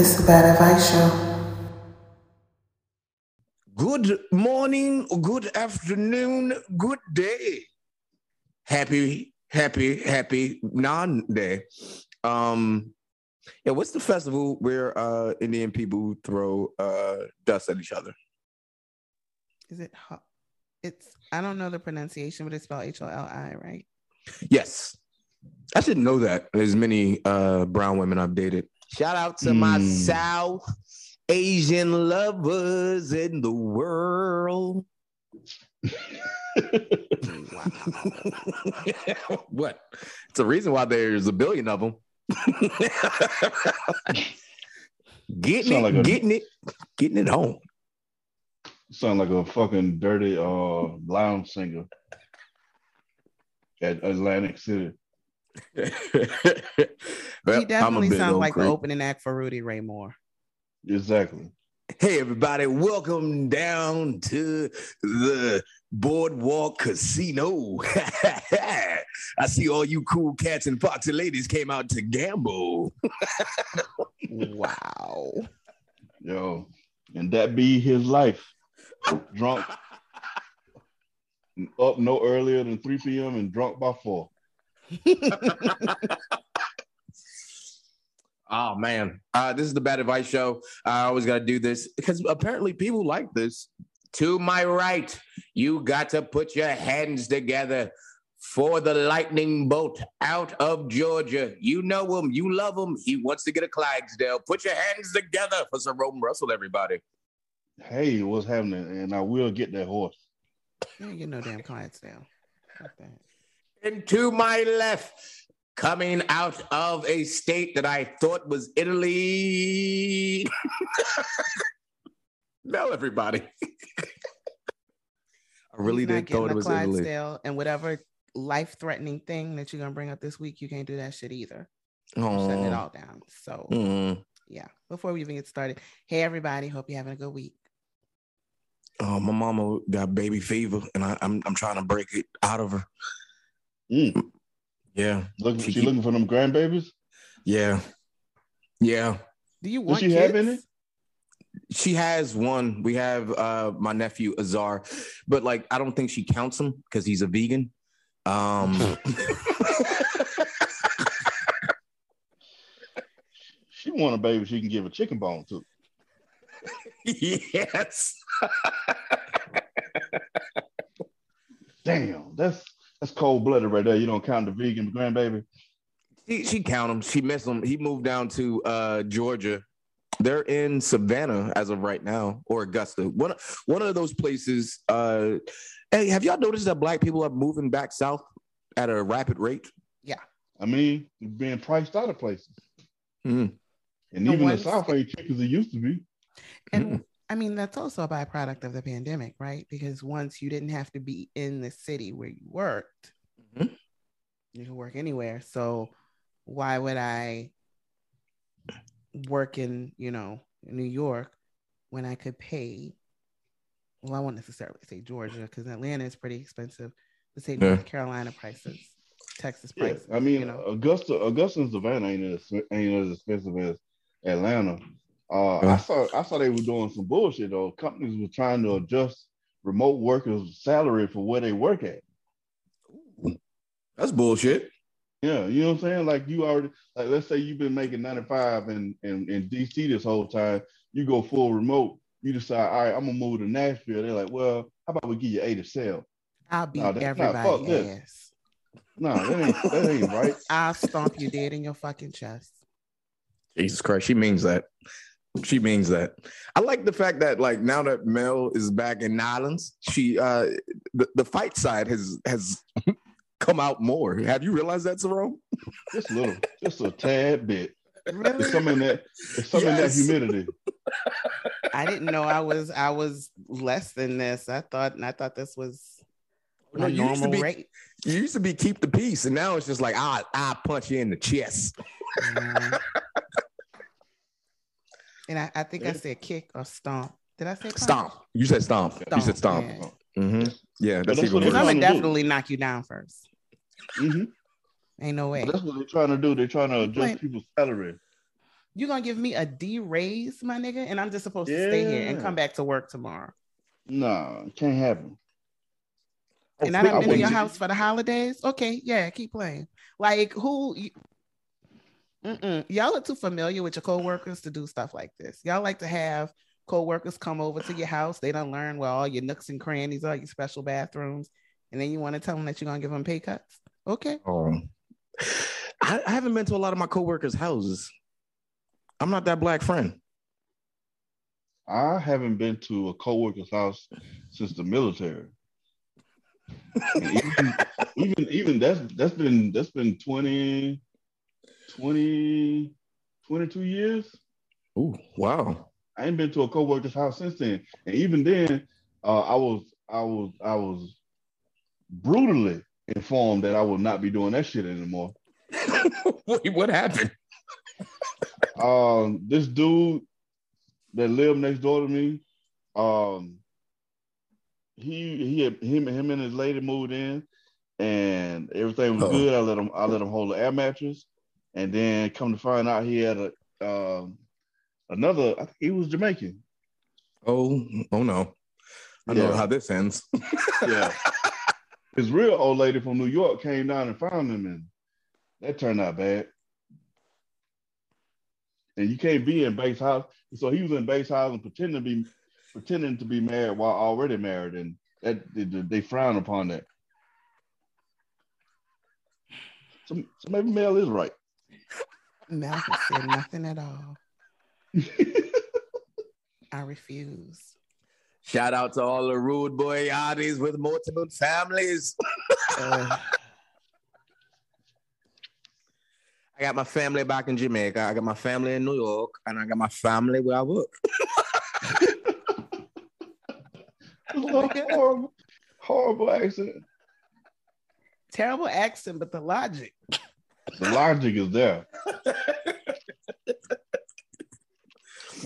It's the Bad Advice Show. Good morning, good afternoon, good day. Happy non-day. Yeah, what's the festival where Indian people throw dust at each other? Is it it's I don't know the pronunciation, but it's spelled H-O-L-I, right? Yes. I should know that. There's many brown women I've dated. Shout out to my South Asian lovers in the world. What? It's a reason why there's a billion of them. Getting it home. Sound like a fucking dirty lounge singer at Atlantic City. Well, he definitely sounds like the opening act for Rudy Ray Moore. Exactly. Hey everybody, welcome down to the Boardwalk Casino. I see all you cool cats and foxy ladies came out to gamble. Wow. Yo, and that be his life. Drunk up no earlier than 3 p.m. and drunk by 4. Oh man, this is the Bad Advice Show. I always gotta do this because apparently people like this. To my right, you got to put your hands together for the lightning bolt out of Georgia. You know him, you love him. He wants to get a Clydesdale. Put your hands together for Sarome Russell, everybody. Hey, what's happening? And I will get that horse. You ain't get no damn Clydesdale. Fuck that. And to my left, coming out of a state that I thought was Italy. Mel, everybody. I really didn't thought it was Clydesdale, Italy. And whatever life-threatening thing that you're going to bring up this week, you can't do that shit either. I'm shutting it all down. So, yeah, before we even get started, hey, everybody, hope you're having a good week. Oh, my mama got baby fever, and I'm trying to break it out of her. Yeah, she looking for them grandbabies. Yeah. Do you want? Does she kids? Have any? She has one. We have my nephew Azar, but like I don't think she counts him because he's a vegan. She want a baby she can give a chicken bone to. Yes. Damn, that's cold-blooded right there. You don't count the vegan grandbaby. She count him. She missed him. He moved down to Georgia. They're in Savannah as of right now, or Augusta. One of those places. Hey, have y'all noticed that black people are moving back south at a rapid rate? Yeah. I mean, being priced out of places. Mm-hmm. And even the South ain't cheap as it used to be. And I mean, that's also a byproduct of the pandemic, right? Because once you didn't have to be in the city where you worked, you can work anywhere. So why would I work in, New York when I could pay? Well, I won't necessarily say Georgia because Atlanta is pretty expensive. Let's say North Carolina prices, Texas prices. Yeah, I mean, Augusta and Savannah ain't as expensive as Atlanta. I saw they were doing some bullshit though. Companies were trying to adjust remote workers' salary for where they work at. That's bullshit. Yeah, you know what I'm saying? Like let's say you've been making 95 in DC this whole time. You go full remote. You decide, all right, I'm gonna move to Nashville. They're like, well, how about we give you 80%? I'll beat everybody's ass. No, that ain't right. I'll stomp you dead in your fucking chest. Jesus Christ, she means that. She means that. I like the fact that, like, now that Mel is back in Nylons, she the fight side has come out more. Have you realized that, Sarome? Just a tad bit. Really? There's some in that humidity. I didn't know I was less than this. I thought this was my normal rate. You used to be keep the peace, and now it's just like I punch you in the chest. And I think I said kick or stomp. Did I say punch? Stomp? You said stomp. You said stomp. Yeah, yeah, that's even worse. I'm gonna definitely knock you down first. Ain't no way. But that's what they're trying to do. They're trying to adjust people's salary. You're going to give me a D raise, my nigga, and I'm just supposed to stay here and come back to work tomorrow. No, can't happen. And I haven't been to your house for the holidays? Okay, yeah, keep playing. Like, who... Y'all are too familiar with your co-workers to do stuff like this. Y'all like to have co-workers come over to your house. They done learn where all your nooks and crannies are, your special bathrooms. And then you want to tell them that you're going to give them pay cuts? Okay. I haven't been to a lot of my co-workers' houses. I'm not that black friend. I haven't been to a co-worker's house since the military. even that's been 22 years. Oh wow! I ain't been to a co-worker's house since then, and even then, I was brutally informed that I would not be doing that shit anymore. Wait, what happened? This dude that lived next door to me, him and his lady moved in, and everything was good. I let him hold the air mattress, and then come to find out he had another. I think he was Jamaican. Oh no! I know how this ends. Yeah, his real old lady from New York came down and found him, and that turned out bad. And you can't be in base house, so he was in base house and pretending to be married while already married, and that they frown upon that. So maybe Mel is right. Mel said nothing at all. I refuse. Shout out to all the rude boy yardies with multiple families. I got my family back in Jamaica. I got my family in New York, and I got my family where I work. Horrible accent. Terrible accent, but the logic. The logic is there. But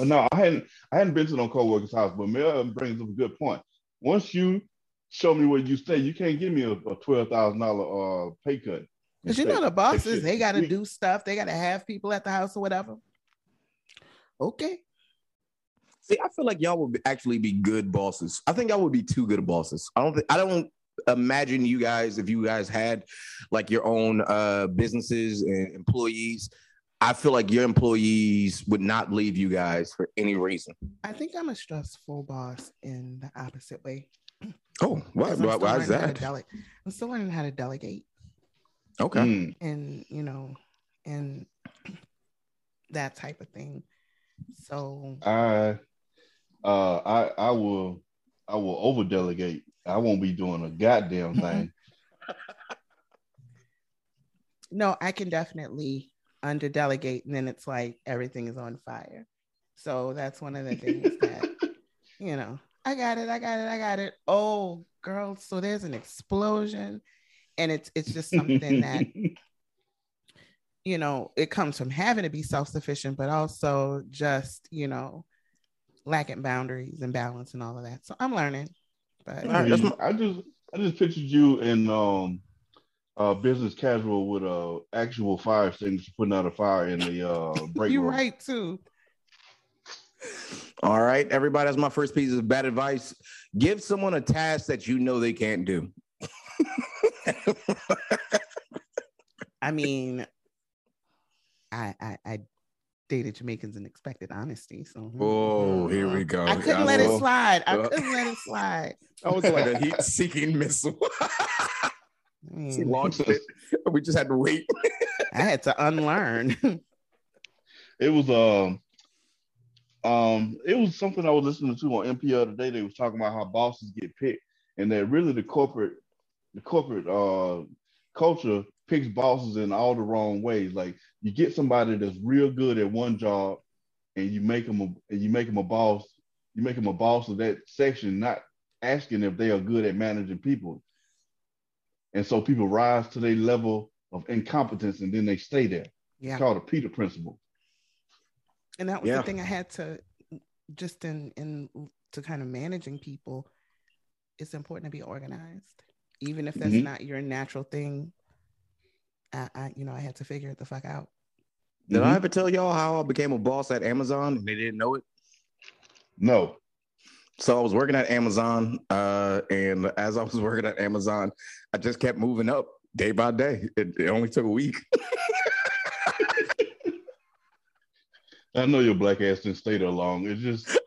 no, I hadn't been to no co-worker's house, but Mel brings up a good point. Once you show me where you stay, you can't give me a $12,000 pay cut. Because you know the bosses, they got to do stuff. They got to have people at the house or whatever. Okay. See, I feel like y'all would actually be good bosses. I think y'all would be too good bosses. I don't imagine you guys, if you guys had like your own businesses and employees, I feel like your employees would not leave you guys for any reason. I think I'm a stressful boss in the opposite way. Oh, why is that? I'm still learning how to delegate. Okay. And, you know, and that type of thing. So I will over delegate. I won't be doing a goddamn thing. No, I can definitely under delegate, and then it's like everything is on fire. So that's one of the things that, you know, I got it. Oh girl, so there's an explosion, and it's just something that, you know, it comes from having to be self-sufficient, but also just, you know, lacking boundaries and balance and all of that. So I'm learning. But I just pictured you in business casual with actual fire things, putting out a fire in the break room. You're right too. All right, everybody, that's my first piece of bad advice. Give someone a task that you know they can't do. I mean, I dated Jamaicans and expected honesty. So here we go. I couldn't let it slide. I was like a heat-seeking missile. She launched it. We just had to wait. I had to unlearn. It was something I was listening to on NPR today. They was talking about how bosses get picked, and that really the corporate culture picks bosses in all the wrong ways. Like, you get somebody that's real good at one job, and you make them a boss. You make them a boss of that section, not asking if they are good at managing people. And so people rise to their level of incompetence, and then they stay there. Yeah, it's called the Peter Principle. And that was the thing I had to just in to kind of managing people. It's important to be organized, even if that's not your natural thing. I had to figure it the fuck out. Did I ever tell y'all how I became a boss at Amazon and they didn't know it? No. So I was working at Amazon, and as I was working at Amazon, I just kept moving up day by day. It only took a week. I know your black ass didn't stay there long. It just,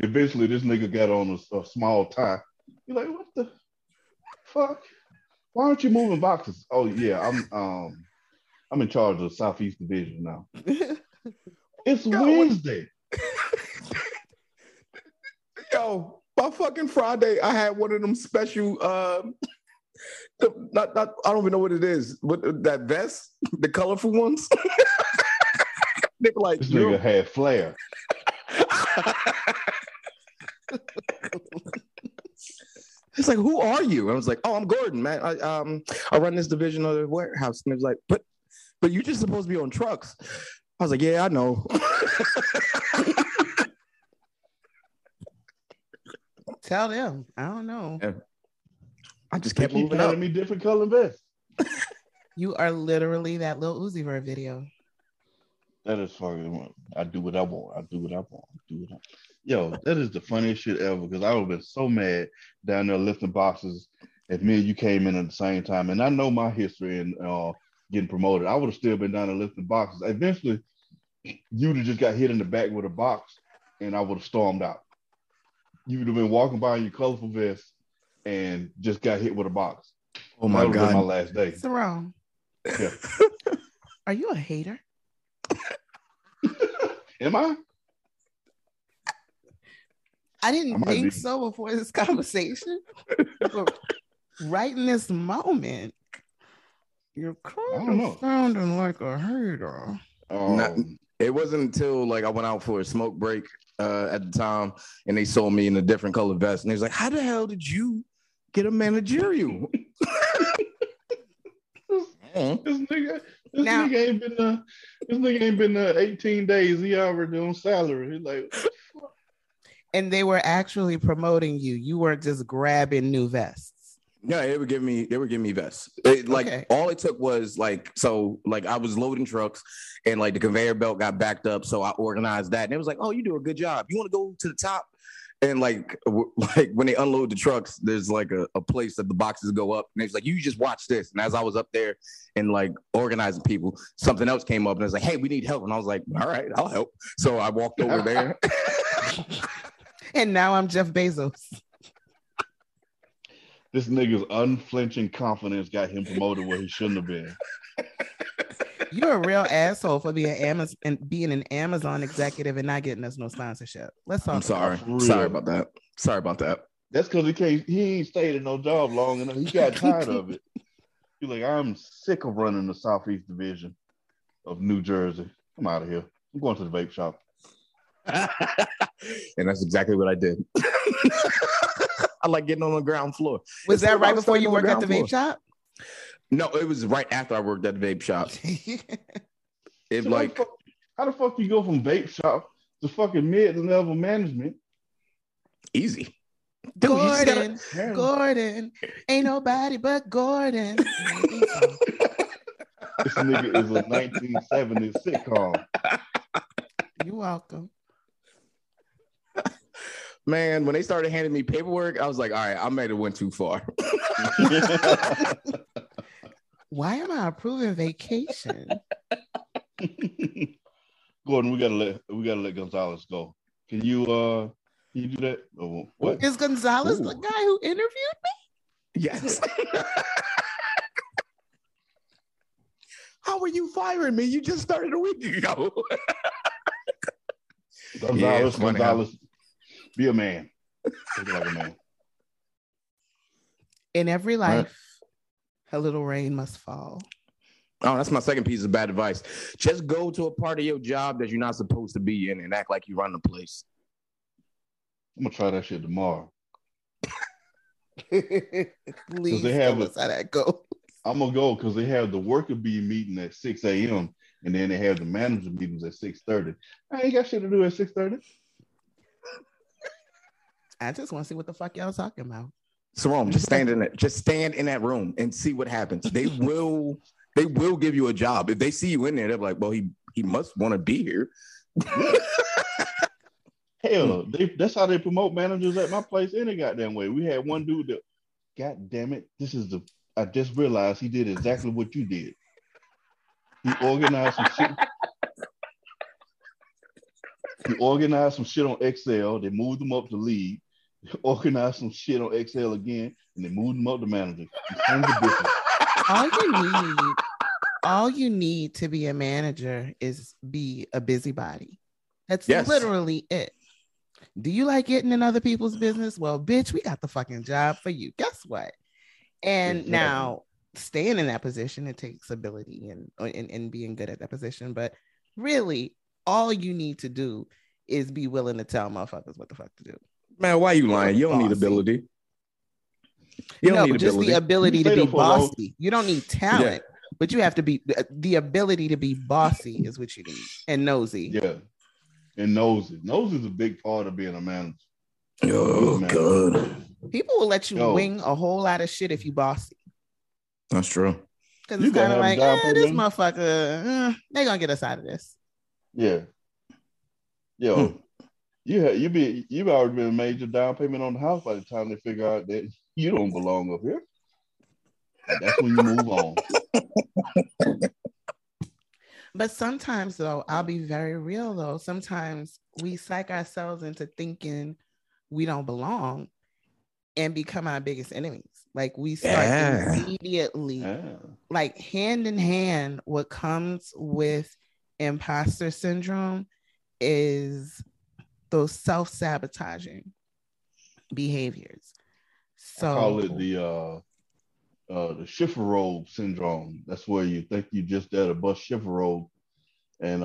eventually this nigga got on a small tie. You're like, what the fuck? Why aren't you moving boxes? Oh yeah, I'm in charge of Southeast Division now. It's Wednesday. Yo, by fucking Friday, I had one of them special, I don't even know what it is, but that vest, the colorful ones. They were like, this nigga had flair. It's like, who are you? I was like, oh, I'm Gordon, man. I run this division of the warehouse. And it was like, but you're just supposed to be on trucks. I was like, yeah, I know. Tell them. I don't know. Yeah. I just kept moving up. Me different color vests. You are literally that Lil Uzi Vert video. That is fucking. I do what I want. Yo, that is the funniest shit ever. Because I would have been so mad down there lifting boxes if me and you came in at the same time. And I know my history in getting promoted. I would have still been down there lifting boxes. Eventually, you'd have just got hit in the back with a box, and I would have stormed out. You would have been walking by in your colorful vest and just got hit with a box. Oh my God. That would have been my last day. Sarome. Yeah. Are you a hater? Am I? I didn't think so before this conversation. But right in this moment, you're kind of sounding like a hater. It wasn't until like I went out for a smoke break at the time, and they saw me in a different color vest, and they was like, "How the hell did you get a managerial?" This nigga ain't been 18 days. He already on salary. He's like, and they were actually promoting you. You weren't just grabbing new vests. No, they were giving me vests. All it took was I was loading trucks and like the conveyor belt got backed up. So I organized that and it was like, oh, you do a good job. You want to go to the top? And like when they unload the trucks, there's like a place that the boxes go up. And it's like, you just watch this. And as I was up there and like organizing people, something else came up and it's like, hey, we need help. And I was like, all right, I'll help. So I walked over there. And now I'm Jeff Bezos. This nigga's unflinching confidence got him promoted where he shouldn't have been. You're a real asshole for being an Amazon executive and not getting us no sponsorship. Let's talk. I'm sorry. Sorry about that. That's because he ain't stayed in no job long enough. He got tired of it. He's like, I'm sick of running the Southeast Division of New Jersey. I'm out of here. I'm going to the vape shop. And that's exactly what I did. I like getting on the ground floor. Was that right before you worked at the vape shop? No, it was right after I worked at the vape shop. It so like, how the fuck you go from vape shop to fucking mid-level management? Easy, dude. Gordon, ain't nobody but Gordon. This nigga is a 1970s sitcom. You welcome. Man, when they started handing me paperwork, I was like, all right, I might have went too far. Why am I approving vacation? Gordon, we gotta let Gonzalez go. Can you do that? Oh, what? Is Gonzalez the guy who interviewed me? Yes. How are you firing me? You just started a week ago. Gonzalez, be a man. Be like a man. In every life, a little rain must fall. Oh, that's my second piece of bad advice. Just go to a part of your job that you're not supposed to be in and act like you run the place. I'm gonna try that shit tomorrow. Please tell us how that goes. I'm gonna go because they have the worker bee meeting at 6 a.m. and then they have the manager meetings at 6:30. I ain't got shit to do at 6:30. I just want to see what the fuck y'all talking about. Sarome, just stand in that room and see what happens. They will give you a job. If they see you in there, they're like, well, he he must want to be here. Hell no. That's how they promote managers at my place any goddamn way. We had one dude that, God damn it, I just realized he did exactly what you did. He organized some shit. He organized some shit on Excel. They moved him up to lead. They organized some shit on Excel again, and they moved him up to manager. All you need to be a manager is be a busybody. That's literally it. Do you like getting in other people's business? Well, bitch, we got the fucking job for you. Guess what? And exactly. Now staying in that position, it takes ability and being good at that position. But really, all you need to do is be willing to tell motherfuckers what the fuck to do. Man, why you lying? You don't need ability. You don't need just ability. The ability to be bossy. You don't need talent, but you have to be the ability to be bossy is what you need. And nosy. Yeah. And nosy. Nosy's a big part of being a manager. Oh, God. People will let you wing a whole lot of shit if you bossy. That's true. Because it's kind of like, this motherfucker, they're going to get us out of this. Yeah. Yo, you've already been a major down payment on the house by the time they figure out that you don't belong up here. That's when you move on. But sometimes, though, I'll be very real, though. Sometimes we psych ourselves into thinking we don't belong and become our biggest enemies. Like, we start immediately, like, hand in hand, what comes with imposter syndrome is those self-sabotaging behaviors. So I call it the Schifferobe syndrome. That's where you think you just there to bust Schifferobe, and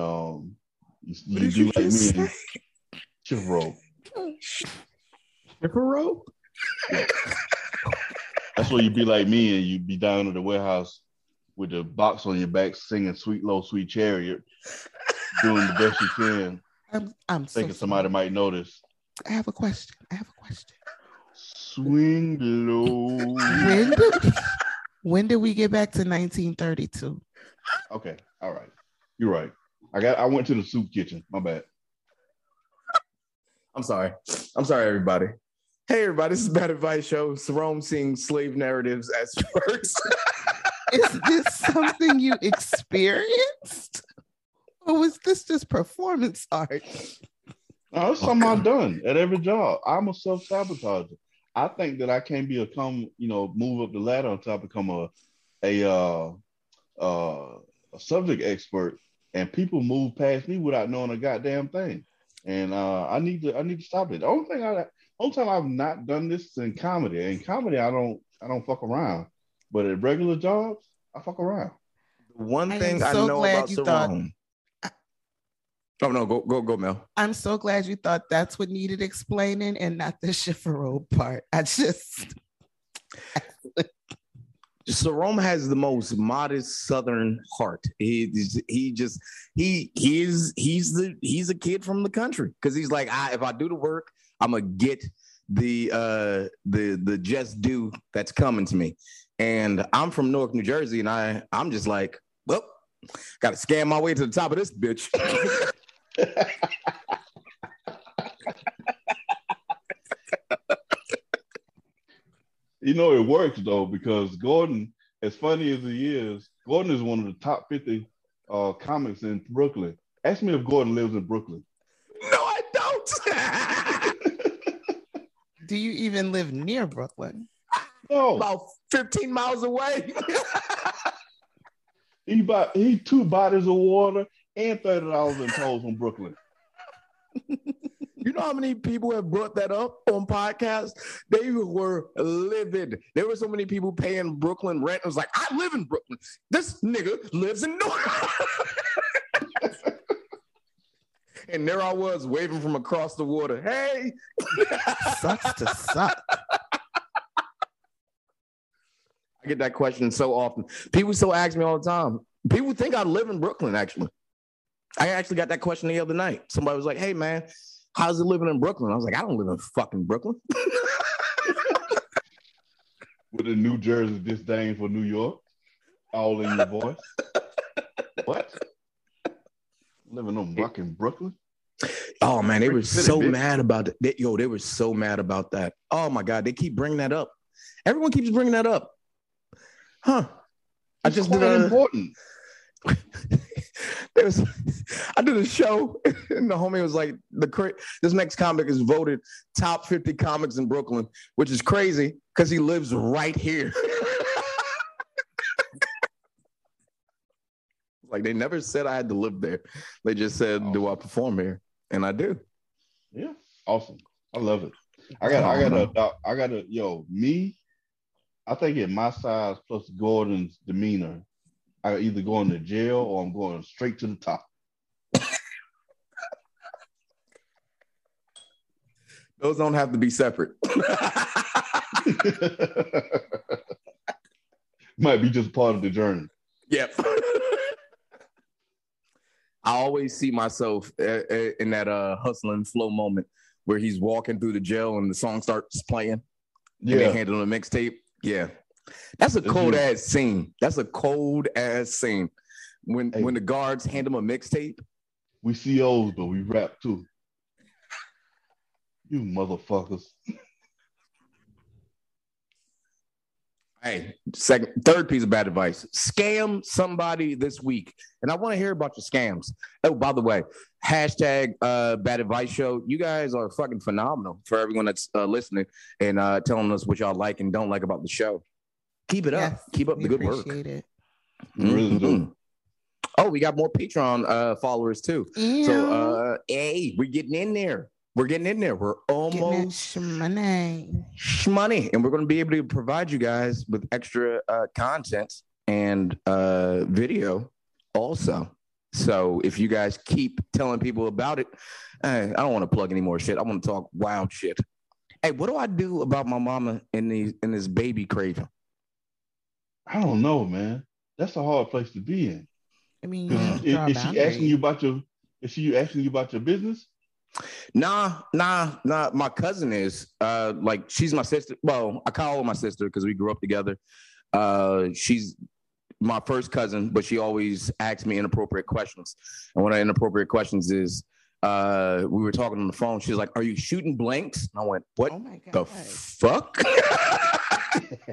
you do like me. Schifferobe. Yeah. That's where you be like me, and you be down in the warehouse with the box on your back, singing "Sweet Low Sweet Chariot," doing the best you can. I'm thinking somebody might notice. I have a question. Swing low. When did we get back to 1932? Okay, all right, you're right. I went to the soup kitchen. My bad. I'm sorry, everybody. Hey, everybody, this is Bad Advice Show. Sarome sings slave narratives as first. Is this something you experienced? Or was this just performance art? No, it's something I've done at every job. I'm a self-sabotager. I think that I can't move up the ladder until I become a subject expert, and people move past me without knowing a goddamn thing. And I need to stop it. The only thing only time I've not done this is in comedy. In comedy, I don't fuck around. But at regular jobs, I fuck around. One thing I know about Sarome. Oh, no, go, Mel. I'm so glad you thought that's what needed explaining and not the Schifferobe part. Sarome has the most modest Southern heart. He's a kid from the country, because he's like, if I do the work, I'm gonna get the just due that's coming to me. And I'm from Newark, New Jersey, and I'm just like, well, gotta scam my way to the top of this bitch. You know, it works though, because Gordon, as funny as he is, Gordon is one of the top 50 comics in Brooklyn. Ask me if Gordon lives in Brooklyn. No, I don't. Do you even live near Brooklyn? No, about 15 miles away. He 2 bottles of water and $30 in tolls from Brooklyn. You know how many people have brought that up on podcasts? They were livid. There were so many people paying Brooklyn rent. It was like, I live in Brooklyn. This nigga lives in Newark. And there I was waving from across the water. Hey! Sucks to suck. I get that question so often. People still ask me all the time. People think I live in Brooklyn, actually. I actually got that question the other night. Somebody was like, hey, man, how's it living in Brooklyn? I was like, I don't live in fucking Brooklyn. With a New Jersey disdain for New York, all in your voice. What? Living on rock in Brooklyn. Oh man, they were so mad about that. Yo, they were so mad about that. Oh my God, they keep bringing that up. Everyone keeps bringing that up. Huh? It's important. I did a show, and the homie was like, "This next comic is voted top 50 comics in Brooklyn," which is crazy because he lives right here. Like, they never said I had to live there. They just said, "Do I perform here?" And I do. Yeah, awesome. I love it. I gotta. Yo, me. I think at my size plus Gordon's demeanor, I either go into jail or I'm going straight to the top. Those don't have to be separate. Might be just part of the journey. Yep. I always see myself in that hustling flow moment where he's walking through the jail and the song starts playing. Yeah. And they hand him a mixtape. Yeah. That's a cold ass scene. That's a cold ass scene. When the guards hand him a mixtape. We COs, but we rap too. You motherfuckers. Hey, third piece of bad advice. Scam somebody this week. And I want to hear about your scams. Oh, by the way, hashtag Bad Advice Show. You guys are fucking phenomenal for everyone that's listening and telling us what y'all like and don't like about the show. Keep it up. Keep up the good work. Appreciate it. Really do. Oh, we got more Patreon followers too. Ew. So, hey, we're getting in there. We're getting in there. We're almost shmoney. And we're going to be able to provide you guys with extra content and video also. So if you guys keep telling people about it, I don't want to plug any more shit. I want to talk wild shit. Hey, what do I do about my mama in this baby craving? I don't know, man. That's a hard place to be in. I mean, is she asking you about your? Is she asking you about your business? Nah. My cousin is like, she's my sister. Well, I call her my sister because we grew up together. She's my first cousin, but she always asks me inappropriate questions. And one of the inappropriate questions is, we were talking on the phone. She's like, "Are you shooting blanks?" And I went, "What the fuck?"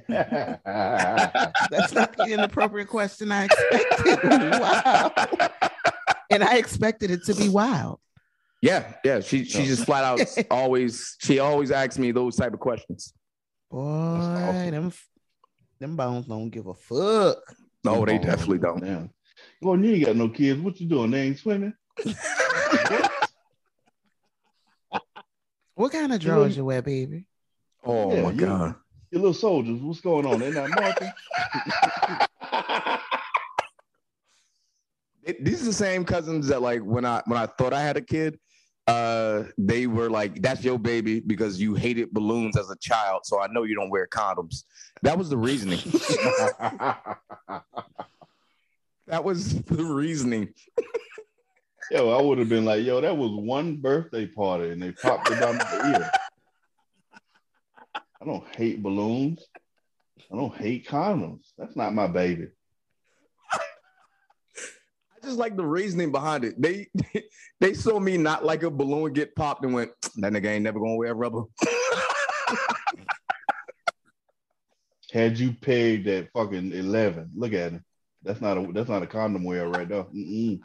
That's not the inappropriate question I expected. Wow. And I expected it to be wild. Yeah. She just flat out always asks me those type of questions. Boy, awesome. Them bones don't give a fuck. No, they definitely don't. Damn. Well, you ain't got no kids. What you doing? They ain't swimming. What kind of drawers you wear, baby? Oh yeah, my God. Your little soldiers, what's going on? They're not marching. These are the same cousins that, like, when I thought I had a kid, they were like, "That's your baby because you hated balloons as a child, so I know you don't wear condoms." That was the reasoning. That was the reasoning. Yo, I would have been like, "Yo, that was one birthday party, and they popped it down my ear." I don't hate balloons. I don't hate condoms. That's not my baby. Just like the reasoning behind it. They saw me not like a balloon get popped and went, "That nigga ain't never gonna wear rubber." Had you pegged at fucking 11? Look at him. That's not a condom wear right there. Mm-mm.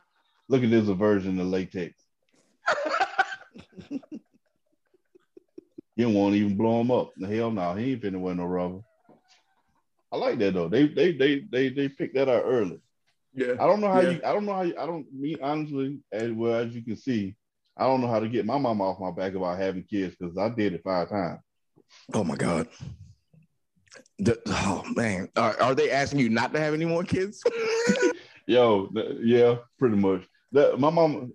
Look at this aversion to latex. You won't even blow him up. Hell no, he ain't finna wear no rubber. I like that though. They picked that out early. Yeah, I don't know how you. I don't know how you. I don't mean honestly. As well as you can see, I don't know how to get my mama off my back about having kids because I did it 5 times. Oh my God. Oh man, are they asking you not to have any more kids? Yo, yeah, pretty much. My mama,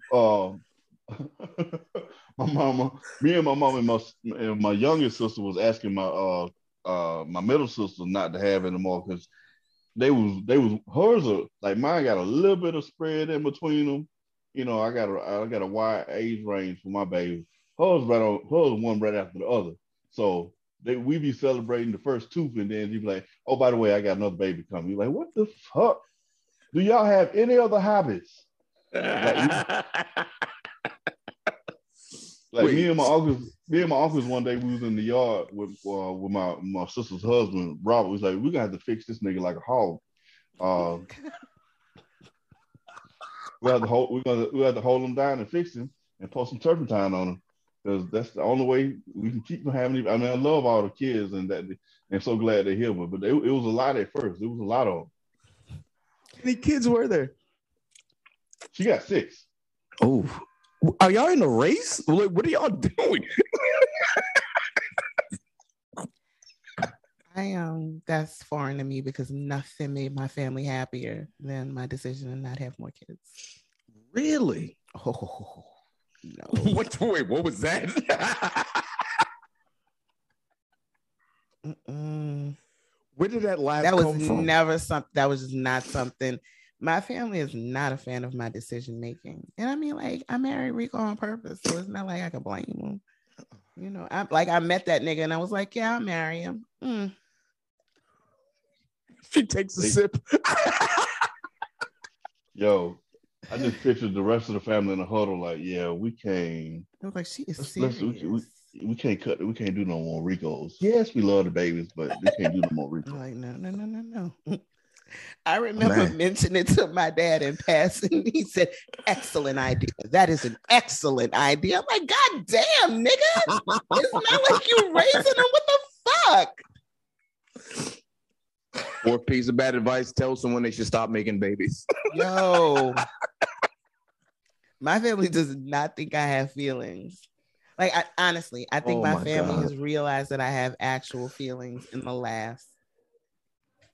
me and my mama and my youngest sister was asking my my middle sister not to have anymore because. They was hers are like mine got a little bit of spread in between them. You know, I got a wide age range for my baby. Hers one right after the other. So we be celebrating the first 2, and then you be like, "Oh, by the way, I got another baby coming." You're like, "What the fuck? Do y'all have any other hobbies?" Like me and my uncles one day we was in the yard with my sister's husband Robert. Was like, we gonna have to fix this nigga like a hog. We have to hold him down and fix him and put some turpentine on him, because that's the only way we can keep them having it. I mean, I love all the kids and that, and so glad they're here, but it was a lot at first. It was a lot of them. How many kids were there? She got 6. Oh. Are y'all in a race? What are y'all doing? That's foreign to me, because nothing made my family happier than my decision to not have more kids. Really? Oh, no. Wait, what was that? Where did that laugh come from? That was just not something. My family is not a fan of my decision making. And I mean, like, I married Rico on purpose, so it's not like I can blame him. You know, I met that nigga and I was like, yeah, I'll marry him. She takes a sip. Yo, I just pictured the rest of the family in a huddle, like, yeah, we can't. I was like, she is serious. We can't cut. We can't do no more Ricos. Yes, we love the babies, but we can't do no more Ricos. I'm like, no. I remember mentioning it to my dad in passing. He said, excellent idea. That is an excellent idea. I'm like, God damn, nigga. It's not like you're raising them. What the fuck? Fourth piece of bad advice: tell someone they should stop making babies. Yo. My family does not think I have feelings. Like, I think my family has realized that I have actual feelings in the last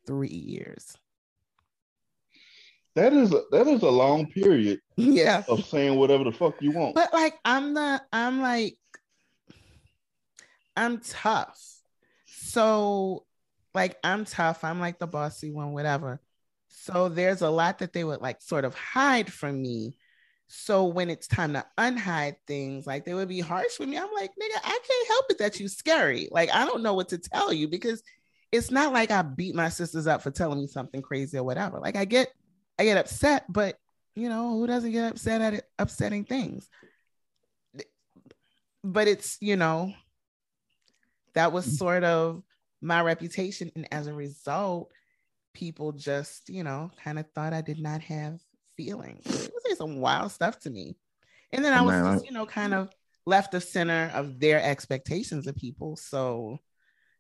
3 years. That is a long period. Yeah. Of saying whatever the fuck you want. But like, I'm tough. So like, I'm tough. I'm like the bossy one, whatever. So there's a lot that they would like sort of hide from me. So when it's time to unhide things, like they would be harsh with me. I'm like, nigga, I can't help it that you scary. Like, I don't know what to tell you, because it's not like I beat my sisters up for telling me something crazy or whatever. Like, I get upset, but you know, who doesn't get upset at it, upsetting things? But it's, you know, that was sort of my reputation. And as a result, people just, you know, kind of thought I did not have feelings. It was like some wild stuff to me. And then I was just, you know, kind of left of center of their expectations of people. So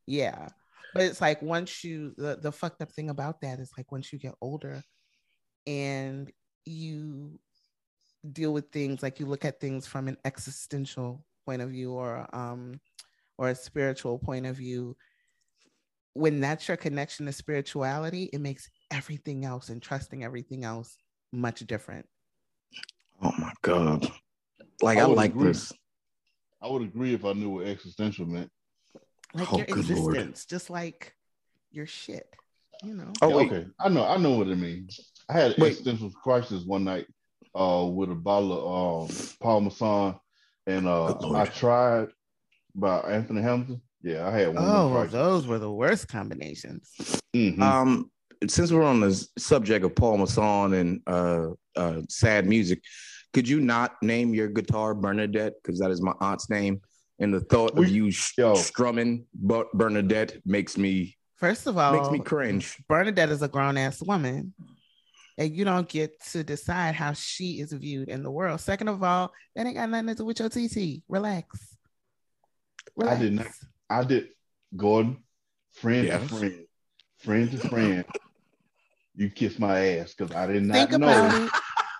yeah. But it's like, once you, the fucked up thing about that is like, once you get older and you deal with things, like you look at things from an existential point of view or a spiritual point of view, when that's your connection to spirituality, it makes everything else and trusting everything else much different. Oh my God. Like, I like agree. This. I would agree if I knew what existential meant. Like, your existence, Lord. Just like your shit, you know. Oh, yeah, okay. I know what it means. I had an existential crisis one night with a bottle of Paul Masson and I Tried by Anthony Hamilton. Yeah, I had one. Oh, those were the worst combinations. Mm-hmm. Since we're on the subject of Paul Masson and sad music, could you not name your guitar Bernadette? Because that is my aunt's name. And the thought of you strumming Bernadette makes me, first of all, makes me cringe. Bernadette is a grown-ass woman, and you don't get to decide how she is viewed in the world. Second of all, that ain't got nothing to do with your TT. Relax. I did, Gordon, friend to friend. You kiss my ass, because I did not know.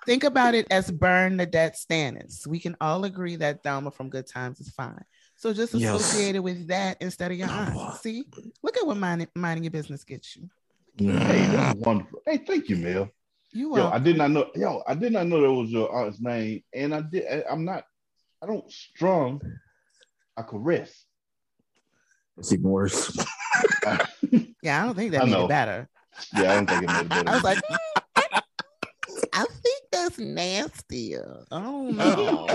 Think about it as Bernadette Stannis. We can all agree that Thelma from Good Times is fine. So just associate it with that instead of your aunt. See? Look at what minding your business gets you. Hey, that's wonderful. Hey, thank you, Mel. I did not know that was your aunt's name. And I don't strum, I caress. It's even worse. Yeah, I don't think that made it better. Yeah, I don't think it made it better. I was like, I think that's nastier. I don't know.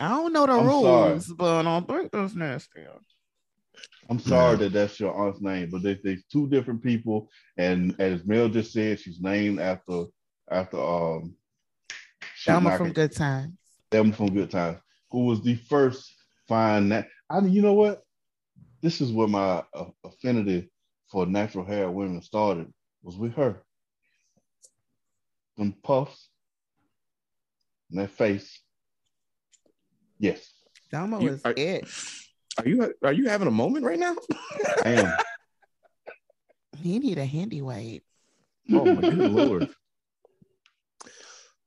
I don't know the rules, but I don't think that's nastier. I'm sorry that that's your aunt's name, but they're two different people. And as Mel just said, she's named after after Thelma from Good Times. Thelma from Good Times, who was the first fine. You know what? This is where my affinity for natural hair women started, was with her. Them puffs and that face. Yes. Thelma was it. Are you having a moment right now? I am. You need a handy wipe. Oh my good Lord.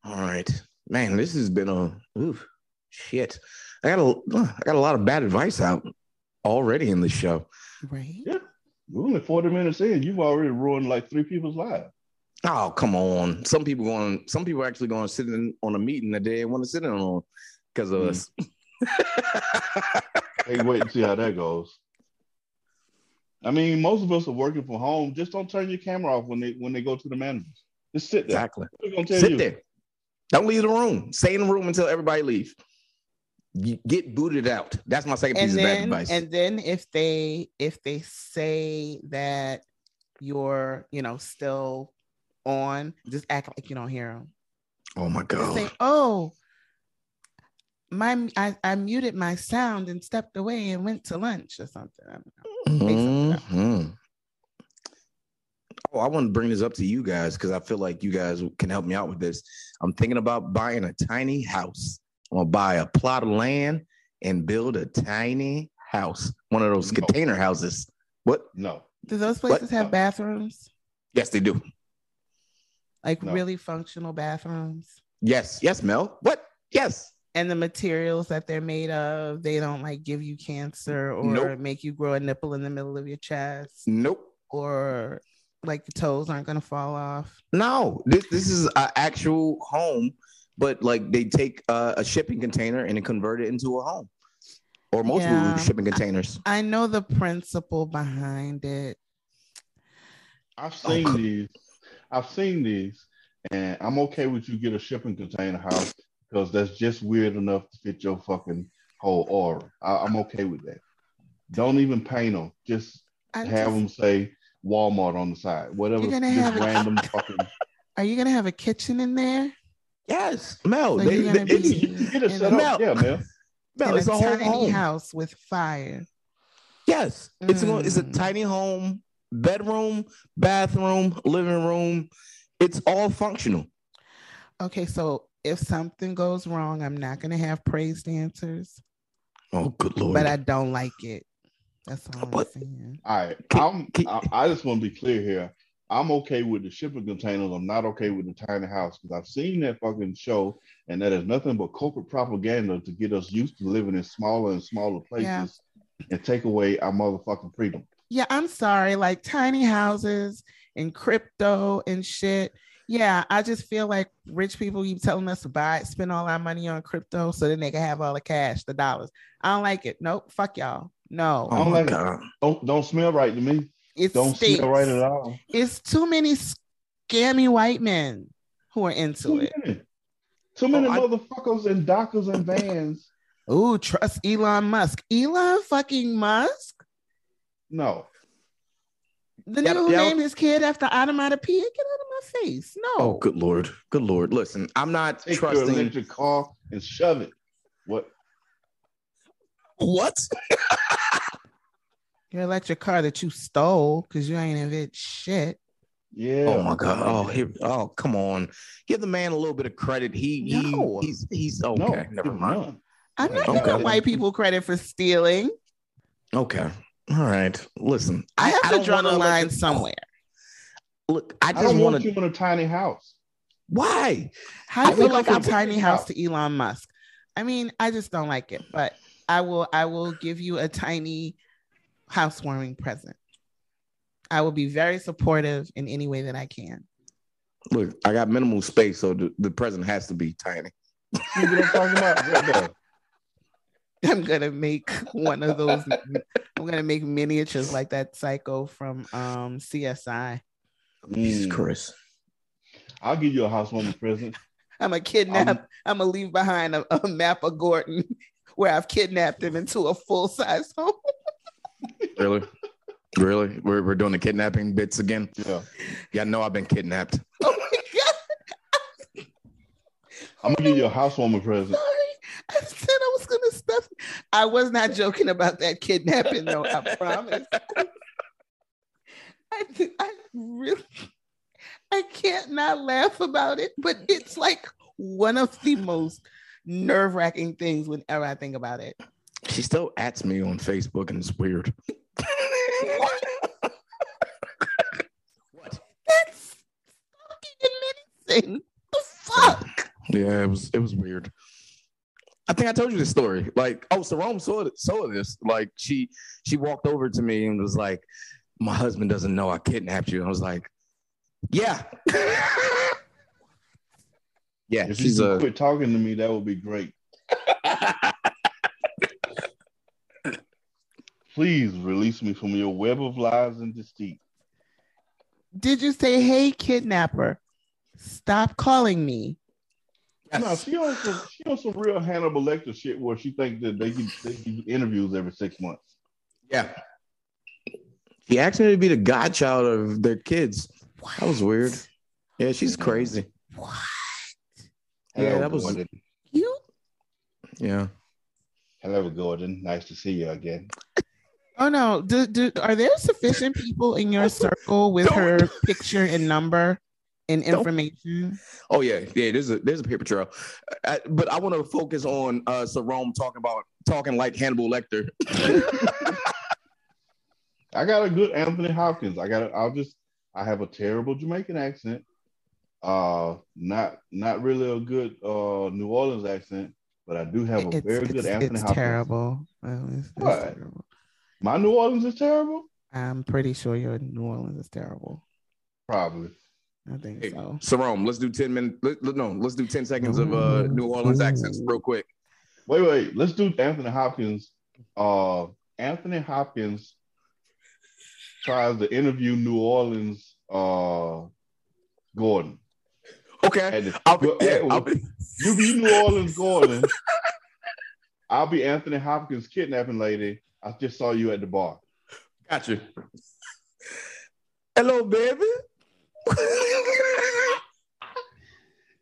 All right. Man, this has been shit. I got a lot of bad advice out already in this show. Right? Yeah. We're only 40 minutes in. You've already ruined like 3 people's lives. Oh, come on. Some people are actually going to sit in on a meeting that they didn't want to sit in on because of us. Hey, wait and see how that goes. I mean, most of us are working from home. Just don't turn your camera off when they go to the managers. Just sit there. Exactly. Sit there. Don't leave the room. Stay in the room until everybody leaves. You get booted out. That's my second piece of bad advice. And then if they say that you're still on, just act like you don't hear them. Oh my God. Just say, I muted my sound and stepped away and went to lunch or something. I don't know. Mm-hmm. I want to bring this up to you guys because I feel like you guys can help me out with this. I'm thinking about buying a tiny house. I'm gonna buy a plot of land and build a tiny house, one of those container houses. What? No. Do those places have bathrooms? Yes, they do. Like really functional bathrooms? Yes. Yes, Mel. What? Yes. And the materials that they're made of, they don't give you cancer or make you grow a nipple in the middle of your chest. Nope. Or the toes aren't going to fall off. No, this is an actual home, but they take a shipping container and convert it into a home. Or multiple shipping containers. I know the principle behind it. I've seen these, and I'm okay with you get a shipping container house. Because that's just weird enough to fit your fucking whole aura. I'm okay with that. Don't even paint them. Just have them say Walmart on the side. Whatever. Are you going to have a kitchen in there? Yes. Mel. So Mel, it's a whole tiny house with fire. Yes. It's a tiny home, bedroom, bathroom, living room. It's all functional. Okay, so if something goes wrong, I'm not going to have praise dancers. Oh, good Lord. But I don't like it. That's all I'm saying. All right. I just want to be clear here. I'm okay with the shipping containers. I'm not okay with the tiny house because I've seen that fucking show, and that is nothing but corporate propaganda to get us used to living in smaller and smaller places and take away our motherfucking freedom. Yeah, I'm sorry. Tiny houses and crypto and shit. Yeah, I just feel like rich people keep telling us to spend all our money on crypto so then they can have all the cash, the dollars. I don't like it. Nope. Fuck y'all. No. I don't like it. Don't smell right to me. It don't smell right at all. It's too many scammy white men who are into it. Too many motherfuckers in dockers and vans. Ooh, trust Elon Musk. Elon fucking Musk? No. The nigga who named his kid after Automata P, get out of my face. No. Oh, good Lord. Good Lord. Listen, I'm not trusting. Take your electric car and shove it. What? Your electric car that you stole because you ain't in it shit. Yeah. Oh, my God. Come on. Give the man a little bit of credit. He's okay. No, never mind. No. I'm not giving white people credit for stealing. Okay. All right. Listen, I have to draw the line somewhere. Look, I don't want you in a tiny house. Why? How do you like a tiny house to Elon Musk? I mean, I just don't like it, but I will give you a tiny housewarming present. I will be very supportive in any way that I can. Look, I got minimal space, so the present has to be tiny. You know what I'm talking about? Right there. I'm going to make one of those. I'm going to make miniatures like that psycho from CSI. Jesus Christ. I'll give you a housewarming present. I'm going to kidnap. I'm going to leave behind a map of Gordon where I've kidnapped him into a full-size home. Really? Really? We're doing the kidnapping bits again? Yeah. Yeah, I know I've been kidnapped. Oh, my God. I'm gonna give you a housewarming present. I said I was gonna stuff. I was not joking about that kidnapping, though. I promise. I really, I can't not laugh about it, but it's like one of the most nerve-wracking things whenever I think about it. She still @ me on Facebook, and it's weird. What? That's fucking amazing. The fuck? Yeah, it was weird. I think I told you this story. Like, oh, Sarome saw this. Like, she walked over to me and was like, "My husband doesn't know I kidnapped you." And I was like, "Yeah." Yeah, if she's you quit talking to me, that would be great. Please release me from your web of lies and deceit. Did you say, "Hey, kidnapper, stop calling me"? Yes. No, she on some real Hannibal Lecter shit where she thinks that they do interviews every 6 months. Yeah. She actually be the godchild of their kids. What? That was weird. Yeah, she's crazy. What? Hello, yeah, that was Gordon. You. Yeah. Hello, Gordon. Nice to see you again. Oh no! Are there sufficient people in your circle with her picture and number and information? Oh yeah. There's a paper trail, but I want to focus on Sarome talking like Hannibal Lecter. I got a good Anthony Hopkins. I have a terrible Jamaican accent. Not really a good New Orleans accent, but I do have a very good Anthony Hopkins. Terrible. It's terrible. My New Orleans is terrible? I'm pretty sure your New Orleans is terrible. Probably. I think so. Sarome, let's do 10 minutes. Let's do 10 seconds of New Orleans accents real quick. Wait. Let's do Anthony Hopkins. Anthony Hopkins tries to interview New Orleans Gordon. Okay. You be New Orleans Gordon. I'll be Anthony Hopkins kidnapping lady. I just saw you at the bar. Gotcha. Hello, baby.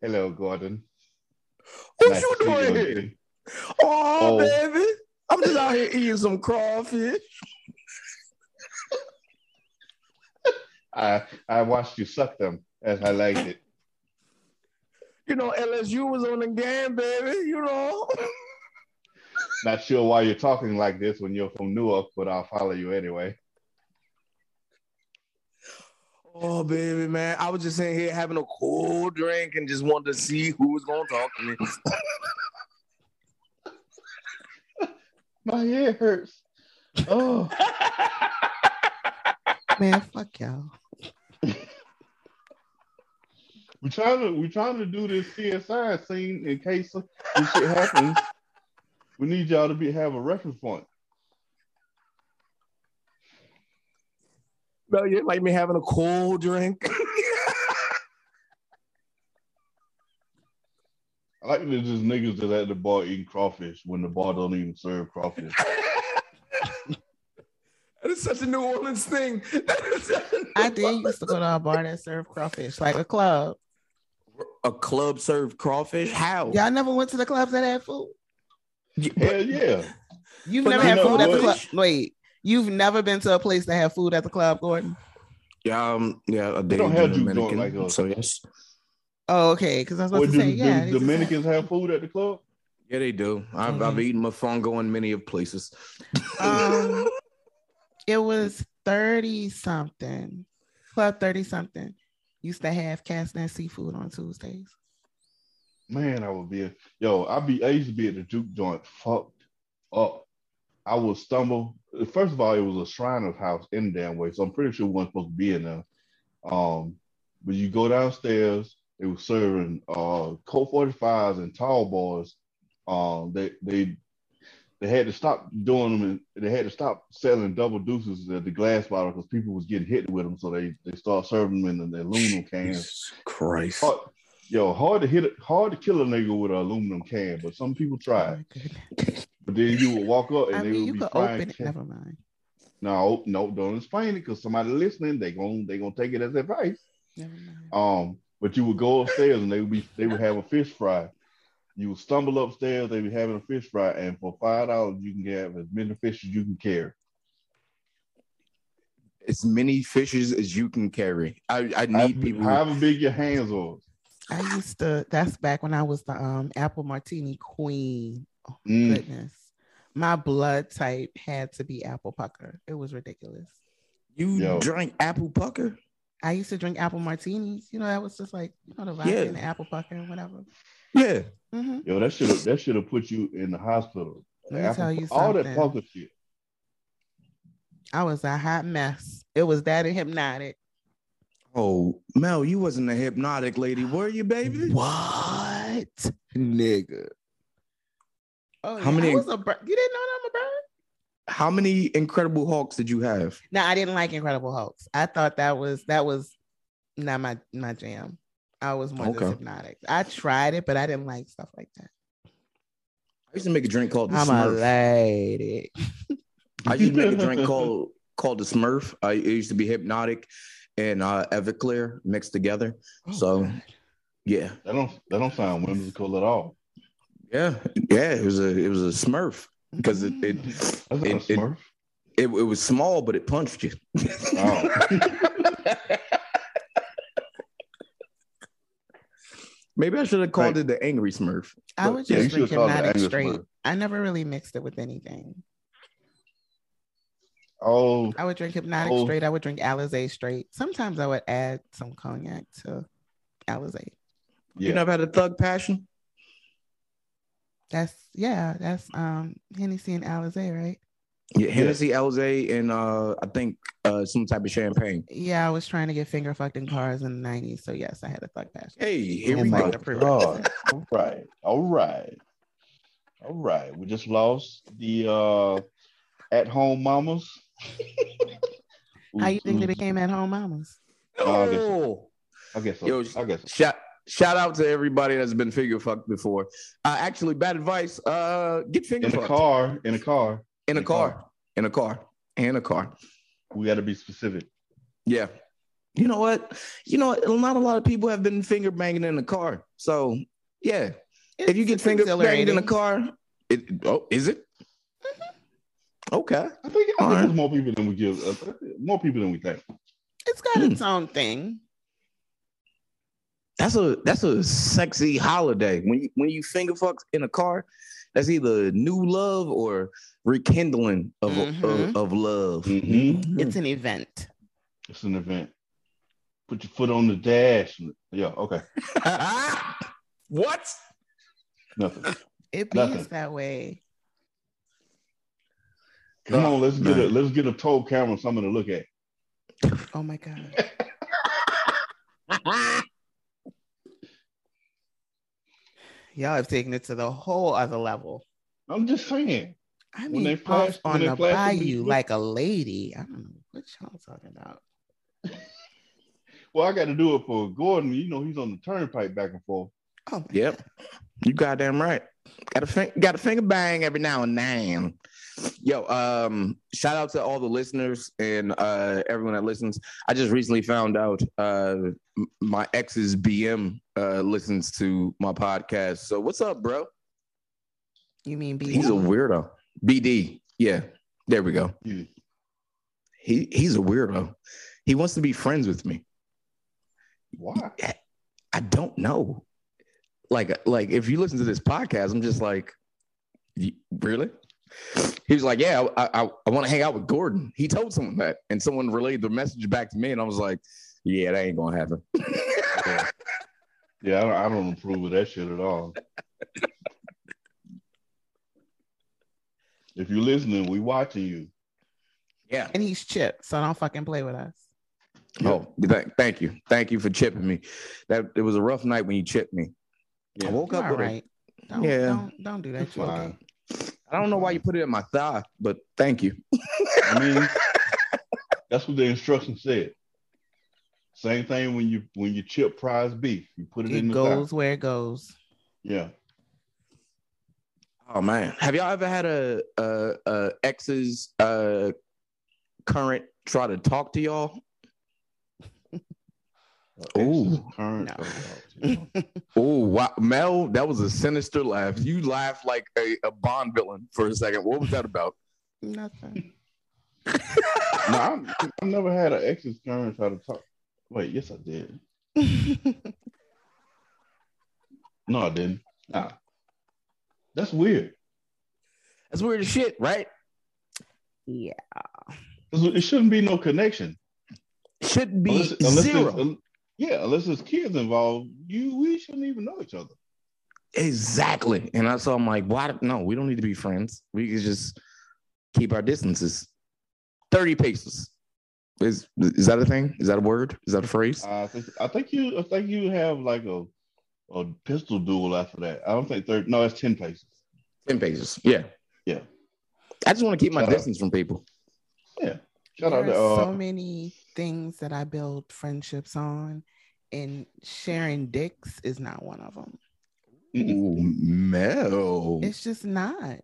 Hello, Gordon. What nice you doing here? Oh, baby. I'm just out here eating some crawfish. I watched you suck them as I liked it. You know, LSU was on the game, baby. You know. Not sure why you're talking like this when you're from Newark, but I'll follow you anyway. Oh, baby, man. I was just sitting here having a cool drink and just wanted to see who was going to talk to me. My head hurts. Oh. Man, fuck y'all. We're trying to do this CSI scene in case this shit happens. We need y'all to have a reference point. No, you like me having a cold drink. I like that just niggas that at the bar eating crawfish when the bar don't even serve crawfish. That is such a New Orleans thing. I did used to go to a bar that served crawfish, like a club. A club served crawfish? How? Y'all never went to the clubs that had food? Hell yeah. You've never had food at the club. Wait, you've never been to a place that have food at the club, Gordon? Yeah, they don't have you going like us. So yes. Oh, okay. Because I was about to say, yeah. Dominicans have food at the club? Yeah, they do. I've eaten mofongo in many of places. It was 30-something. Club 30-something. Used to have cast net seafood on Tuesdays. Man, I used to be at the juke joint fucked up. I would stumble. First of all, it was a Shriners house in the damn way, so I'm pretty sure we weren't supposed to be in there. But you go downstairs, they were serving Colt 45s and tall boys. They had to stop doing them, and they had to stop selling double deuces at the glass bottle because people was getting hit with them, so they started serving them in the aluminum cans. Jesus Christ. Yo, hard to kill a nigga with an aluminum can, but some people try. But then you would walk up and they would be frying. Never mind. No, don't explain it because somebody listening, they gonna take it as advice. Never mind. But you would go upstairs and they would have a fish fry, You will stumble upstairs, they'll be having a fish fry, and for $5, you can have as many fish as you can carry. As many fishes as you can carry. I need people. However big your hands are. I used to, that's back when I was the apple martini queen. Oh, goodness. My blood type had to be apple pucker. It was ridiculous. You drank apple pucker? I used to drink apple martinis. You know, that was just like, you know, the vodka and the apple pucker and whatever. Yeah. Mm-hmm. Yo, that should have put you in the hospital. Let me tell you something. All that pucker shit. I was a hot mess. It was that and hypnotic. Oh, Mel, you wasn't a hypnotic lady, were you, baby? What? Nigga. Oh, how many? I was a bird. You didn't know that I'm a bird? How many Incredible Hulks did you have? No, I didn't like Incredible Hulks. I thought that was not my jam. I was more just hypnotic. I tried it, but I didn't like stuff like that. I used to make a drink called the Smurf. I'm a lady. I used to make a drink called the Smurf. It used to be hypnotic and Everclear mixed together. Oh, so, God. Yeah, that don't sound whimsical at all. Yeah, it was a Smurf because it was small, but it punched you. Oh. Maybe I should have called it the Angry Smurf. I would just drink hypnotic straight. Smurf. I never really mixed it with anything. Oh, I would drink hypnotic straight. I would drink Alizé straight. Sometimes I would add some cognac to Alizé. Yeah. You never had a thug passion? That's Hennessy and Alizé, right? Yeah, Hennessy, Alizé, and I think some type of champagne. Yeah, I was trying to get finger fucked in cars in the 90s, so yes, I had a thug passion. Hey, here we go. All right. We just lost the at-home mamas. How you think they became at-home mamas? I guess so. Shout out to everybody that's been finger fucked before. Actually, bad advice. Get finger fucked. In a car. We got to be specific. Yeah. You know what? Not a lot of people have been finger banging in a car. So, yeah. If you get finger banged in a car, is it? Mm-hmm. Okay. I think there's more people than we give. More people than we think. It's got its own thing. That's a sexy holiday. When you finger fucks in a car, that's either new love or rekindling of love. Mm-hmm. It's an event. Put your foot on the dash. Yeah, okay. What? Nothing. It beats that way. Come on, let's get a tow camera, something to look at. Oh my God. Y'all have taken it to the whole other level. I'm just saying. I mean, they flash, on the bayou like a lady. I don't know what y'all talking about. Well, I got to do it for Gordon. You know, he's on the turnpike back and forth. Oh, yep. God. You goddamn right. Got a finger bang every now and then. Yo, shout out to all the listeners and everyone that listens. I just recently found out my ex's BM listens to my podcast. So what's up, bro? You mean BD? He's a weirdo. BD. Yeah. There we go. Yeah. He's a weirdo. He wants to be friends with me. Why? I don't know. Like if you listen to this podcast, I'm just like, really? He was like, yeah, I want to hang out with Gordon. He told someone that, and someone relayed the message back to me, and I was like, yeah, that ain't gonna happen. Yeah, I don't approve of that shit at all. If you're listening, we watching you. Yeah, and he's chipped, so don't fucking play with us. Yeah. Oh, thank you for chipping me. That it was a rough night when you chipped me. Yeah. I woke up with it. Don't do that. Okay. I don't know why you put it in my thigh, but thank you. I mean, that's what the instruction said. Same thing when you chip prize beef, you put it in the thigh. It goes where it goes. Yeah. Oh man, have y'all ever had a ex's current try to talk to y'all? Oh, no. Wow. Mel, that was a sinister laugh. You laughed like a Bond villain for a second. What was that about? Nothing. No, I've never had an ex experience how to talk. Wait, yes, I did. No, I didn't. Nah. That's weird. That's weird as shit, right? Yeah. It shouldn't be no connection. Should be zero. Yeah, unless there's kids involved, we shouldn't even know each other. Exactly. And so I'm like, why? No, we don't need to be friends. We can just keep our distances. 30 paces. Is that a thing? Is that a word? Is that a phrase? I think you have like a pistol duel after that. I don't think 30. No, it's 10 paces. 10 paces. Yeah. Yeah. I just want to keep my distance from people. Yeah. Shout out to so many things that I build friendships on, and sharing dicks is not one of them. Ooh, Mel. It's just not.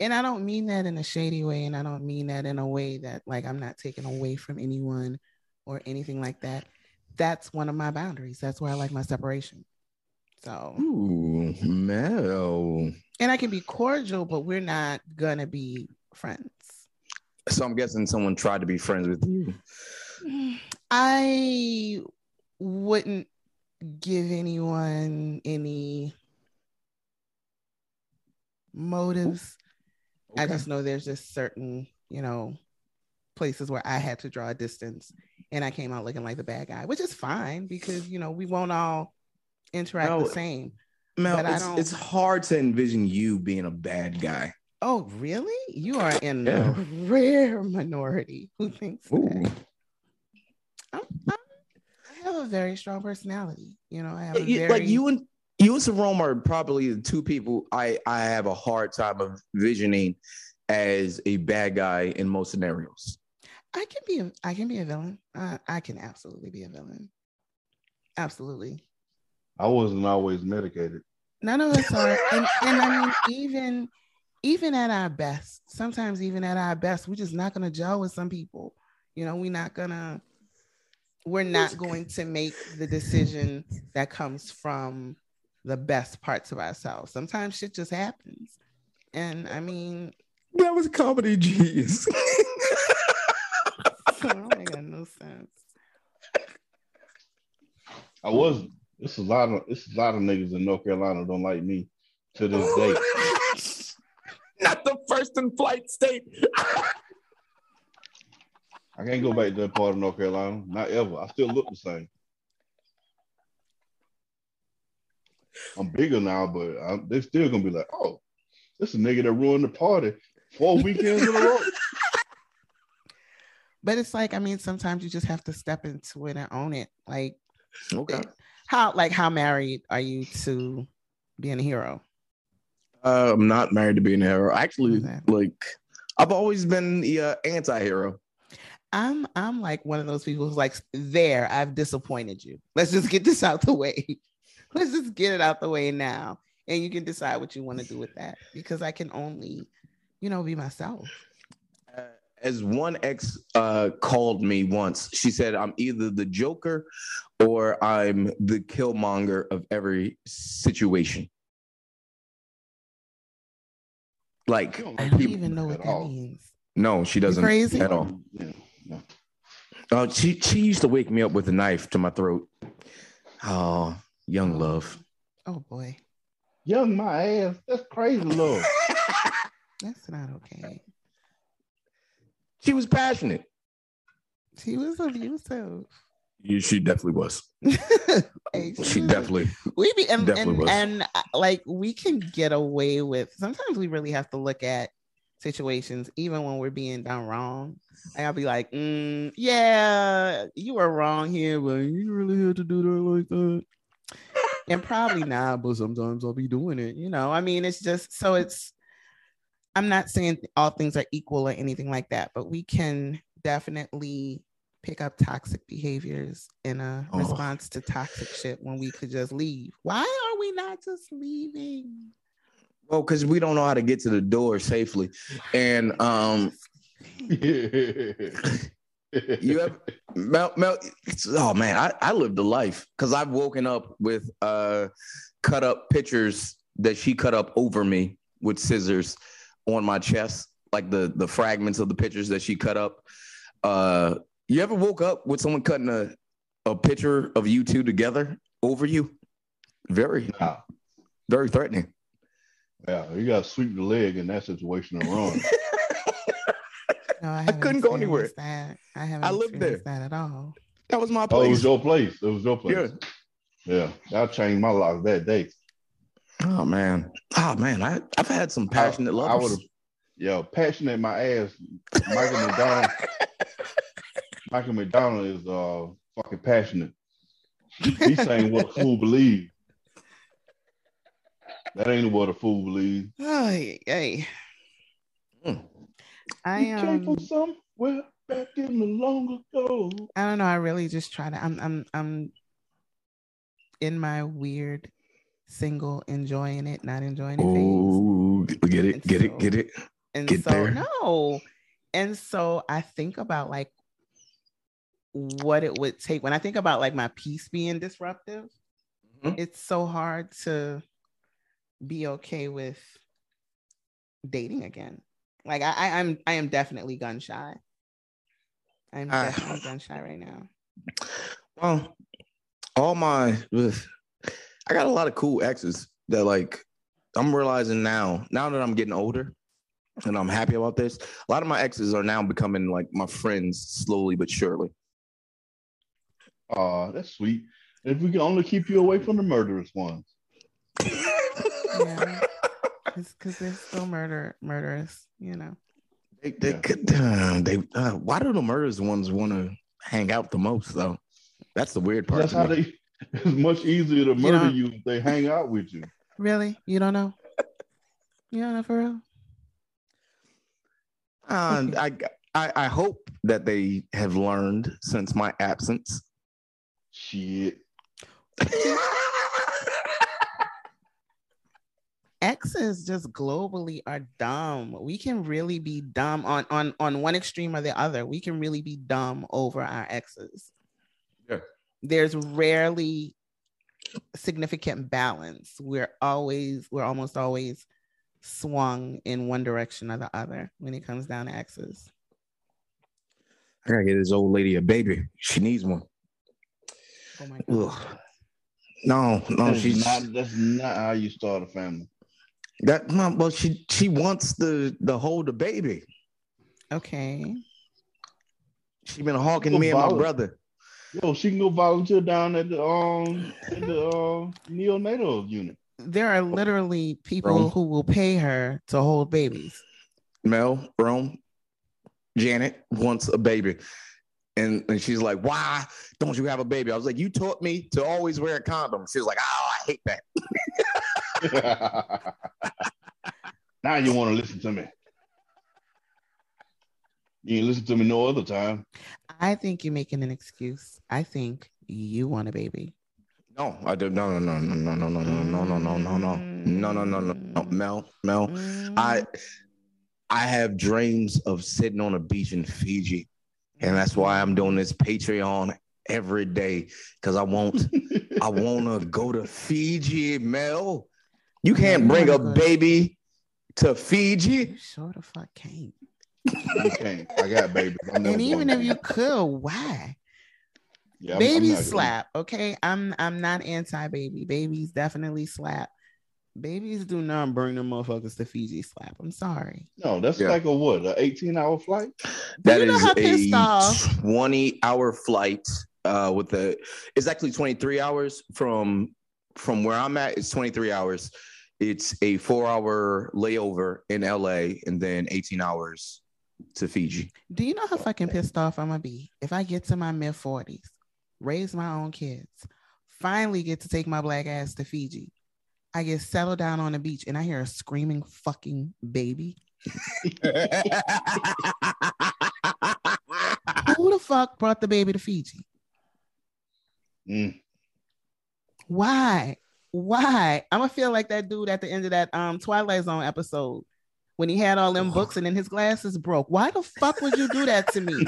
And I don't mean that in a shady way, and I don't mean that in a way that, like, I'm not taking away from anyone or anything like that. That's one of my boundaries. That's where I like my separation. So, ooh, Mel. And I can be cordial, but we're not going to be friends. So I'm guessing someone tried to be friends with you. I wouldn't give anyone any motives. Okay. I just know there's just certain, places where I had to draw a distance, and I came out looking like the bad guy, which is fine because, we won't all interact the same. Mel, it's hard to envision you being a bad guy. Oh, really? You are in the rare minority who thinks that. I have a very strong personality. I have like you and Sarome are probably the two people I have a hard time of visioning as a bad guy in most scenarios. I can be a villain. I can absolutely be a villain. Absolutely. I wasn't always medicated. None of us are, and I mean even at our best, sometimes even at our best, we're just not going to gel with some people. We're not going to make the decision that comes from the best parts of ourselves. Sometimes shit just happens. And I mean, that was comedy genius. I don't make no sense. I was. It's a lot of niggas in North Carolina don't like me to this day. Not the first in flight state. I can't go back to that part of North Carolina. Not ever. I still look the same. I'm bigger now, but they're still going to be like, oh, this is a nigga that ruined the party 4 weekends in a row. But it's like, sometimes you just have to step into it and own it. Like, okay. How married are you to being a hero? I'm not married to being a hero. Actually, like, I've always been the anti-hero. I'm like one of those people who's like, there, I've disappointed you. Let's just get this out the way. Let's just get it out the way now. And you can decide what you want to do with that. Because I can only, be myself. As one ex called me once, she said, I'm either the Joker or I'm the Killmonger of every situation. Like, I don't even know what that means. No, she doesn't. You're crazy? At all. Yeah, no. She used to wake me up with a knife to my throat. Oh, young love. Oh boy, young my ass. That's crazy love. That's not okay. She was passionate. She was abusive. Yeah, she definitely was. She definitely. We be and like we can get away with. Sometimes we really have to look at situations, even when we're being done wrong. And I'll be like, yeah, you were wrong here, but you really had to do that like that. And probably not, but sometimes I'll be doing it. It's just so it's. I'm not saying all things are equal or anything like that, but we can definitely pick up toxic behaviors in a response to toxic shit when we could just leave. Why are we not just leaving? Well, because we don't know how to get to the door safely. And You ever, Mel? Oh man, I lived a life because I've woken up with cut up pictures that she cut up over me with scissors on my chest, like the fragments of the pictures that she cut up. You ever woke up with someone cutting a picture of you two together over you? Very threatening. Yeah, you got to sweep the leg in that situation and run. No, I couldn't go anywhere. I lived there. That at all. That was my place. Oh, it was your place. Yeah. I changed my life that day. Oh man. I've had some passionate lovers. Passionate my ass. Michael McDonald. Michael McDonald is fucking passionate. He's saying what a fool believes. That ain't what a fool believes. Oh, hey. I don't know. I really just try to. I'm in my weird single, enjoying it, not enjoying it. Oh, get it. And get so there. No, and so I think about like what it would take when I think about like my peace being disruptive. Mm-hmm. It's so hard to be okay with dating again. Like I am definitely gun shy. I'm definitely gun shy right now. Well, I got a lot of cool exes that like I'm realizing now that I'm getting older and I'm happy about this. A lot of my exes are now becoming like my friends slowly but surely. That's sweet. If we can only keep you away from the murderous ones. Yeah. Because they're still murderous, you know. They could. Why do the murderous ones want to hang out the most though? That's the weird part. That's how they. It's much easier to murder you if they hang out with you. Really? You don't know? You don't know for real? I hope that they have learned since my absence. Shit. Exes just globally are dumb. We can really be dumb on one extreme or the other. We can really be dumb over our exes. Yeah. There's rarely significant balance. We're almost always swung in one direction or the other when it comes down to exes. I gotta get this old lady a baby. She needs one. Oh my God. Ugh. No, that's not how you start a family. She wants to hold the baby. Okay. She's been hawking me and my brother. Yo, she can go volunteer down at the neonatal unit. There are literally people who will pay her to hold babies. Mel, Rome, Janet wants a baby. And she's like, why don't you have a baby? I was like, you taught me to always wear a condom. She was like, oh, I hate that. Now you want to listen to me. You ain't listen to me no other time. I think you're making an excuse. I think you want a baby. No, I do. No. Mel. I have dreams of sitting on a beach in Fiji. And that's why I'm doing this Patreon every day, because I want to go to Fiji, Mel. You can't bring a baby to Fiji. You sure the fuck can't. You can't. I got babies. And even if you could, why? Yeah, babies slap, okay? I'm not anti-baby. Babies definitely slap. Babies do not bring them motherfuckers to Fiji slap. I'm sorry. No, that's like a what? An 18-hour flight? That is a 20-hour flight. It's actually 23 hours from where I'm at. It's 23 hours. It's a 4-hour layover in LA and then 18 hours to Fiji. Do you know how fucking pissed off I'm gonna be if I get to my mid-40s, raise my own kids, finally get to take my black ass to Fiji? I get settled down on the beach and I hear a screaming fucking baby. Who the fuck brought the baby to Fiji? Mm. Why? I'm gonna feel like that dude at the end of that Twilight Zone episode when he had all them books and then his glasses broke. Why the fuck would you do that to me?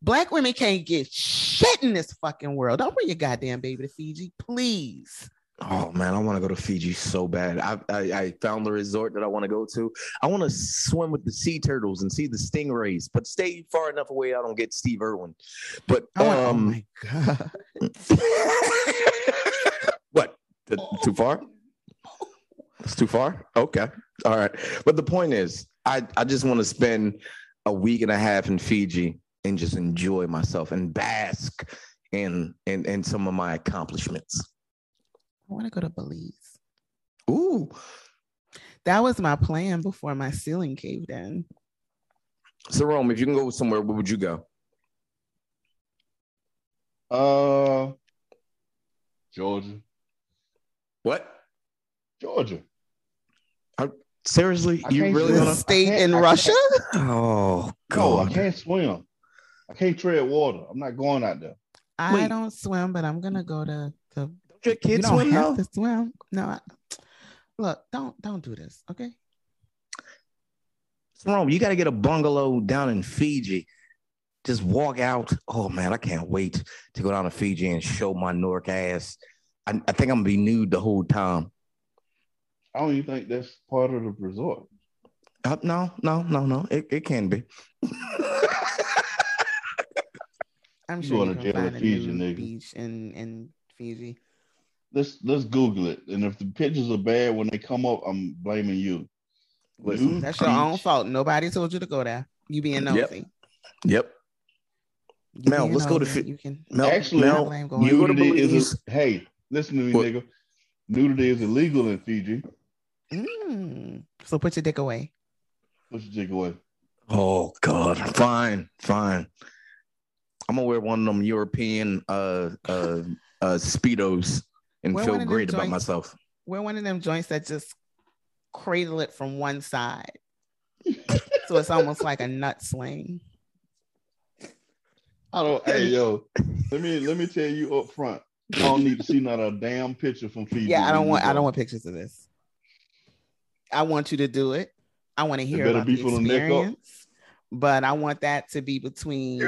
Black women can't get shit in this fucking world. Don't bring your goddamn baby to Fiji, please. Oh man, I want to go to Fiji so bad. I found the resort that I want to go to. I want to swim with the sea turtles and see the stingrays, but stay far enough away I don't get Steve Irwin. But oh my God. What? Too far? It's too far? Okay. All right. But the point is, I just want to spend a week and a half in Fiji and just enjoy myself and bask in some of my accomplishments. I want to go to Belize. Ooh. That was my plan before my ceiling caved in. Sarome, if you can go somewhere, where would you go? Georgia. What? Georgia. Seriously? You really gonna stay in Russia? Oh, God. No, I can't swim. I can't tread water. I'm not going out there. I don't swim, but I'm going to go to the... Your kids you don't swim, have though? To swim. No, look, don't do this, okay? What's wrong? You got to get a bungalow down in Fiji. Just walk out. Oh man, I can't wait to go down to Fiji and show my Newark ass. I think I'm gonna be nude the whole time. I don't even think that's part of the resort. No. It can be. I'm sure you can find a nude beach in Fiji. Let's Google it, and if the pictures are bad when they come up, I'm blaming you. Listen, that's your own fault. Nobody told you to go there. You being nosy. Yep. Mel, let's go to Fiji. Nudity is. Hey, listen to me, nigga. Nudity is illegal in Fiji. So put your dick away. Oh God. Fine. I'm gonna wear one of them European speedos. And feel great about myself. We're one of them joints that just cradle it from one side. So it's almost like a nut sling. Hey, yo, let me tell you up front. I don't need to see not a damn picture from Fiji. Yeah, I don't want pictures of this. I want you to do it. I want to hear about the experience. But I want that to be between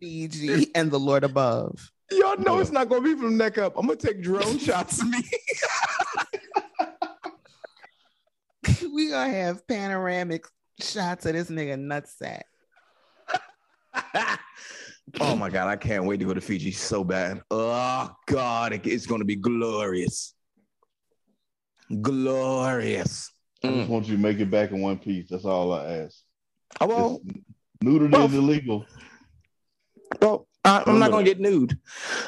Fiji and the Lord above. Y'all know it's not gonna be from neck up. I'm gonna take drone shots of me. We gonna have panoramic shots of this nigga nutsack. Oh my God, I can't wait to go to Fiji so bad. Oh God, it's gonna be glorious. I just want you to make it back in one piece. That's all I ask. I won't. Nudity is illegal. Well, I'm not going to get nude.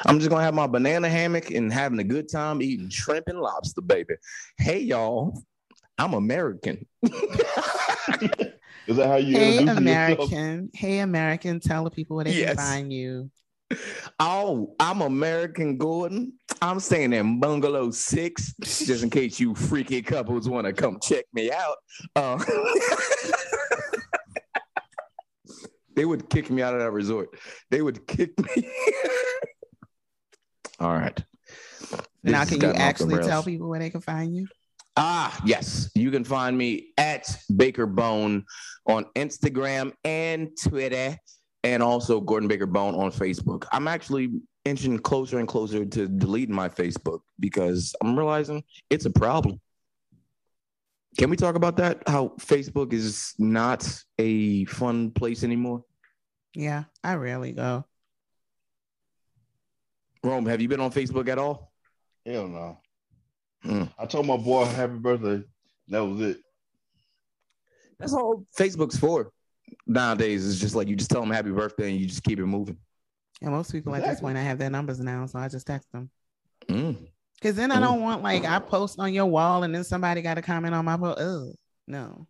I'm just going to have my banana hammock and having a good time eating shrimp and lobster, baby. Hey, y'all, I'm American. Is that how you introduce yourself? Hey, American, tell the people where they can find you. Oh, I'm American Gordon. I'm staying in Bungalow 6, just in case you freaky couples want to come check me out. They would kick me out of that resort. They would kick me. All right. Now, can you actually tell people where they can find you? Yes. You can find me at Baker Bone on Instagram and Twitter, and also Gordon Baker Bone on Facebook. I'm actually inching closer and closer to deleting my Facebook because I'm realizing it's a problem. Can we talk about that? How Facebook is not a fun place anymore? Yeah, I rarely go. Rome, have you been on Facebook at all? Hell no. I told my boy happy birthday. That was it. That's all Facebook's for. Nowadays, it's just like you just tell them happy birthday and you just keep it moving. And most people at this point, I have their numbers now, so I just text them. Because then I don't want, like, I post on your wall and then somebody got to comment on my post. Ugh, no.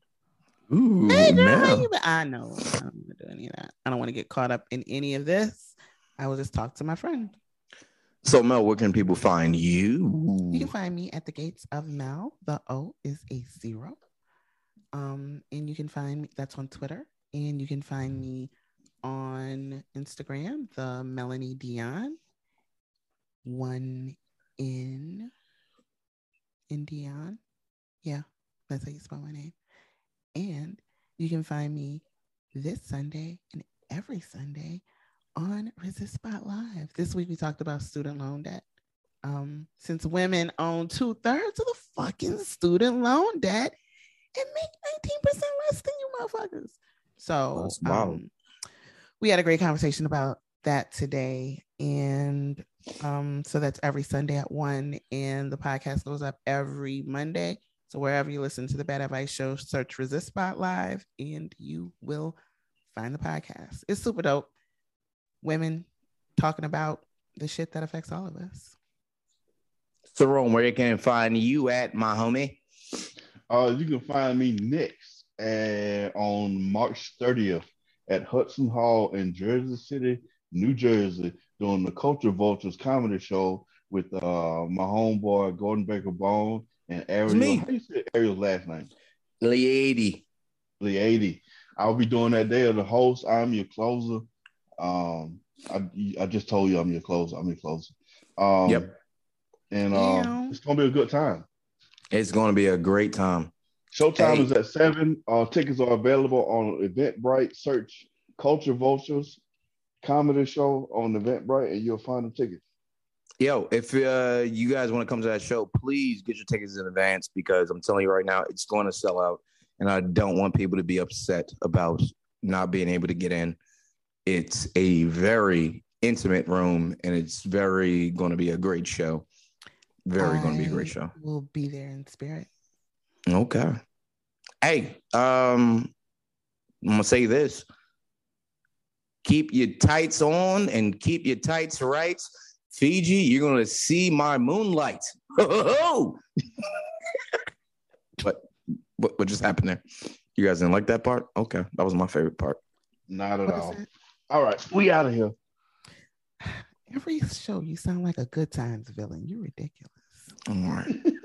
Ooh, hey, girl, how you been? I know. I don't want to do any of that. I don't want to get caught up in any of this. I will just talk to my friend. So, Mel, where can people find you? You can find me at the gates of Mel. The O is a 0. And you can find me, that's on Twitter. And you can find me on Instagram, the Melanie Dion. One in Dion. Yeah. That's how you spell my name. And you can find me this Sunday and every Sunday on Resist Spot Live. This week we talked about student loan debt. Since women own 2/3 of the fucking student loan debt and make 19% less than you motherfuckers. So we had a great conversation about that today. And so that's every Sunday at 1, and the podcast goes up every Monday. So wherever you listen to the Bad Advice Show, search Resist Spot Live and you will find the podcast. It's super dope. Women talking about the shit that affects all of us. Sarome, where can find you at, my homie? You can find me next on March 30th at Hudson Hall in Jersey City, New Jersey, doing the Culture Vultures comedy show with my homeboy Gordon Baker Bone and Ariel. How do you say Ariel's last name? Leady. Leady. I'll be doing that day of the host. I'm your closer. I just told you I'm your closer. Yep. And it's gonna be a good time. It's gonna be a great time. Showtime is at 7. Tickets are available on Eventbrite. Search Culture Vultures comedy show on Eventbrite, and you'll find the tickets. Yo, if you guys want to come to that show, please get your tickets in advance, because I'm telling you right now, it's going to sell out, and I don't want people to be upset about not being able to get in. It's a very intimate room, and it's very going to be a great show. Very going to be a great show. We'll be there in spirit. Okay. Hey, I'm going to say this. Keep your tights on and keep your tights right. Fiji, you're going to see my moonlight. What just happened there? You guys didn't like that part? Okay. That was my favorite part. Not at all. All right. We out of here. Every show you sound like a Good Times villain. You're ridiculous. All right.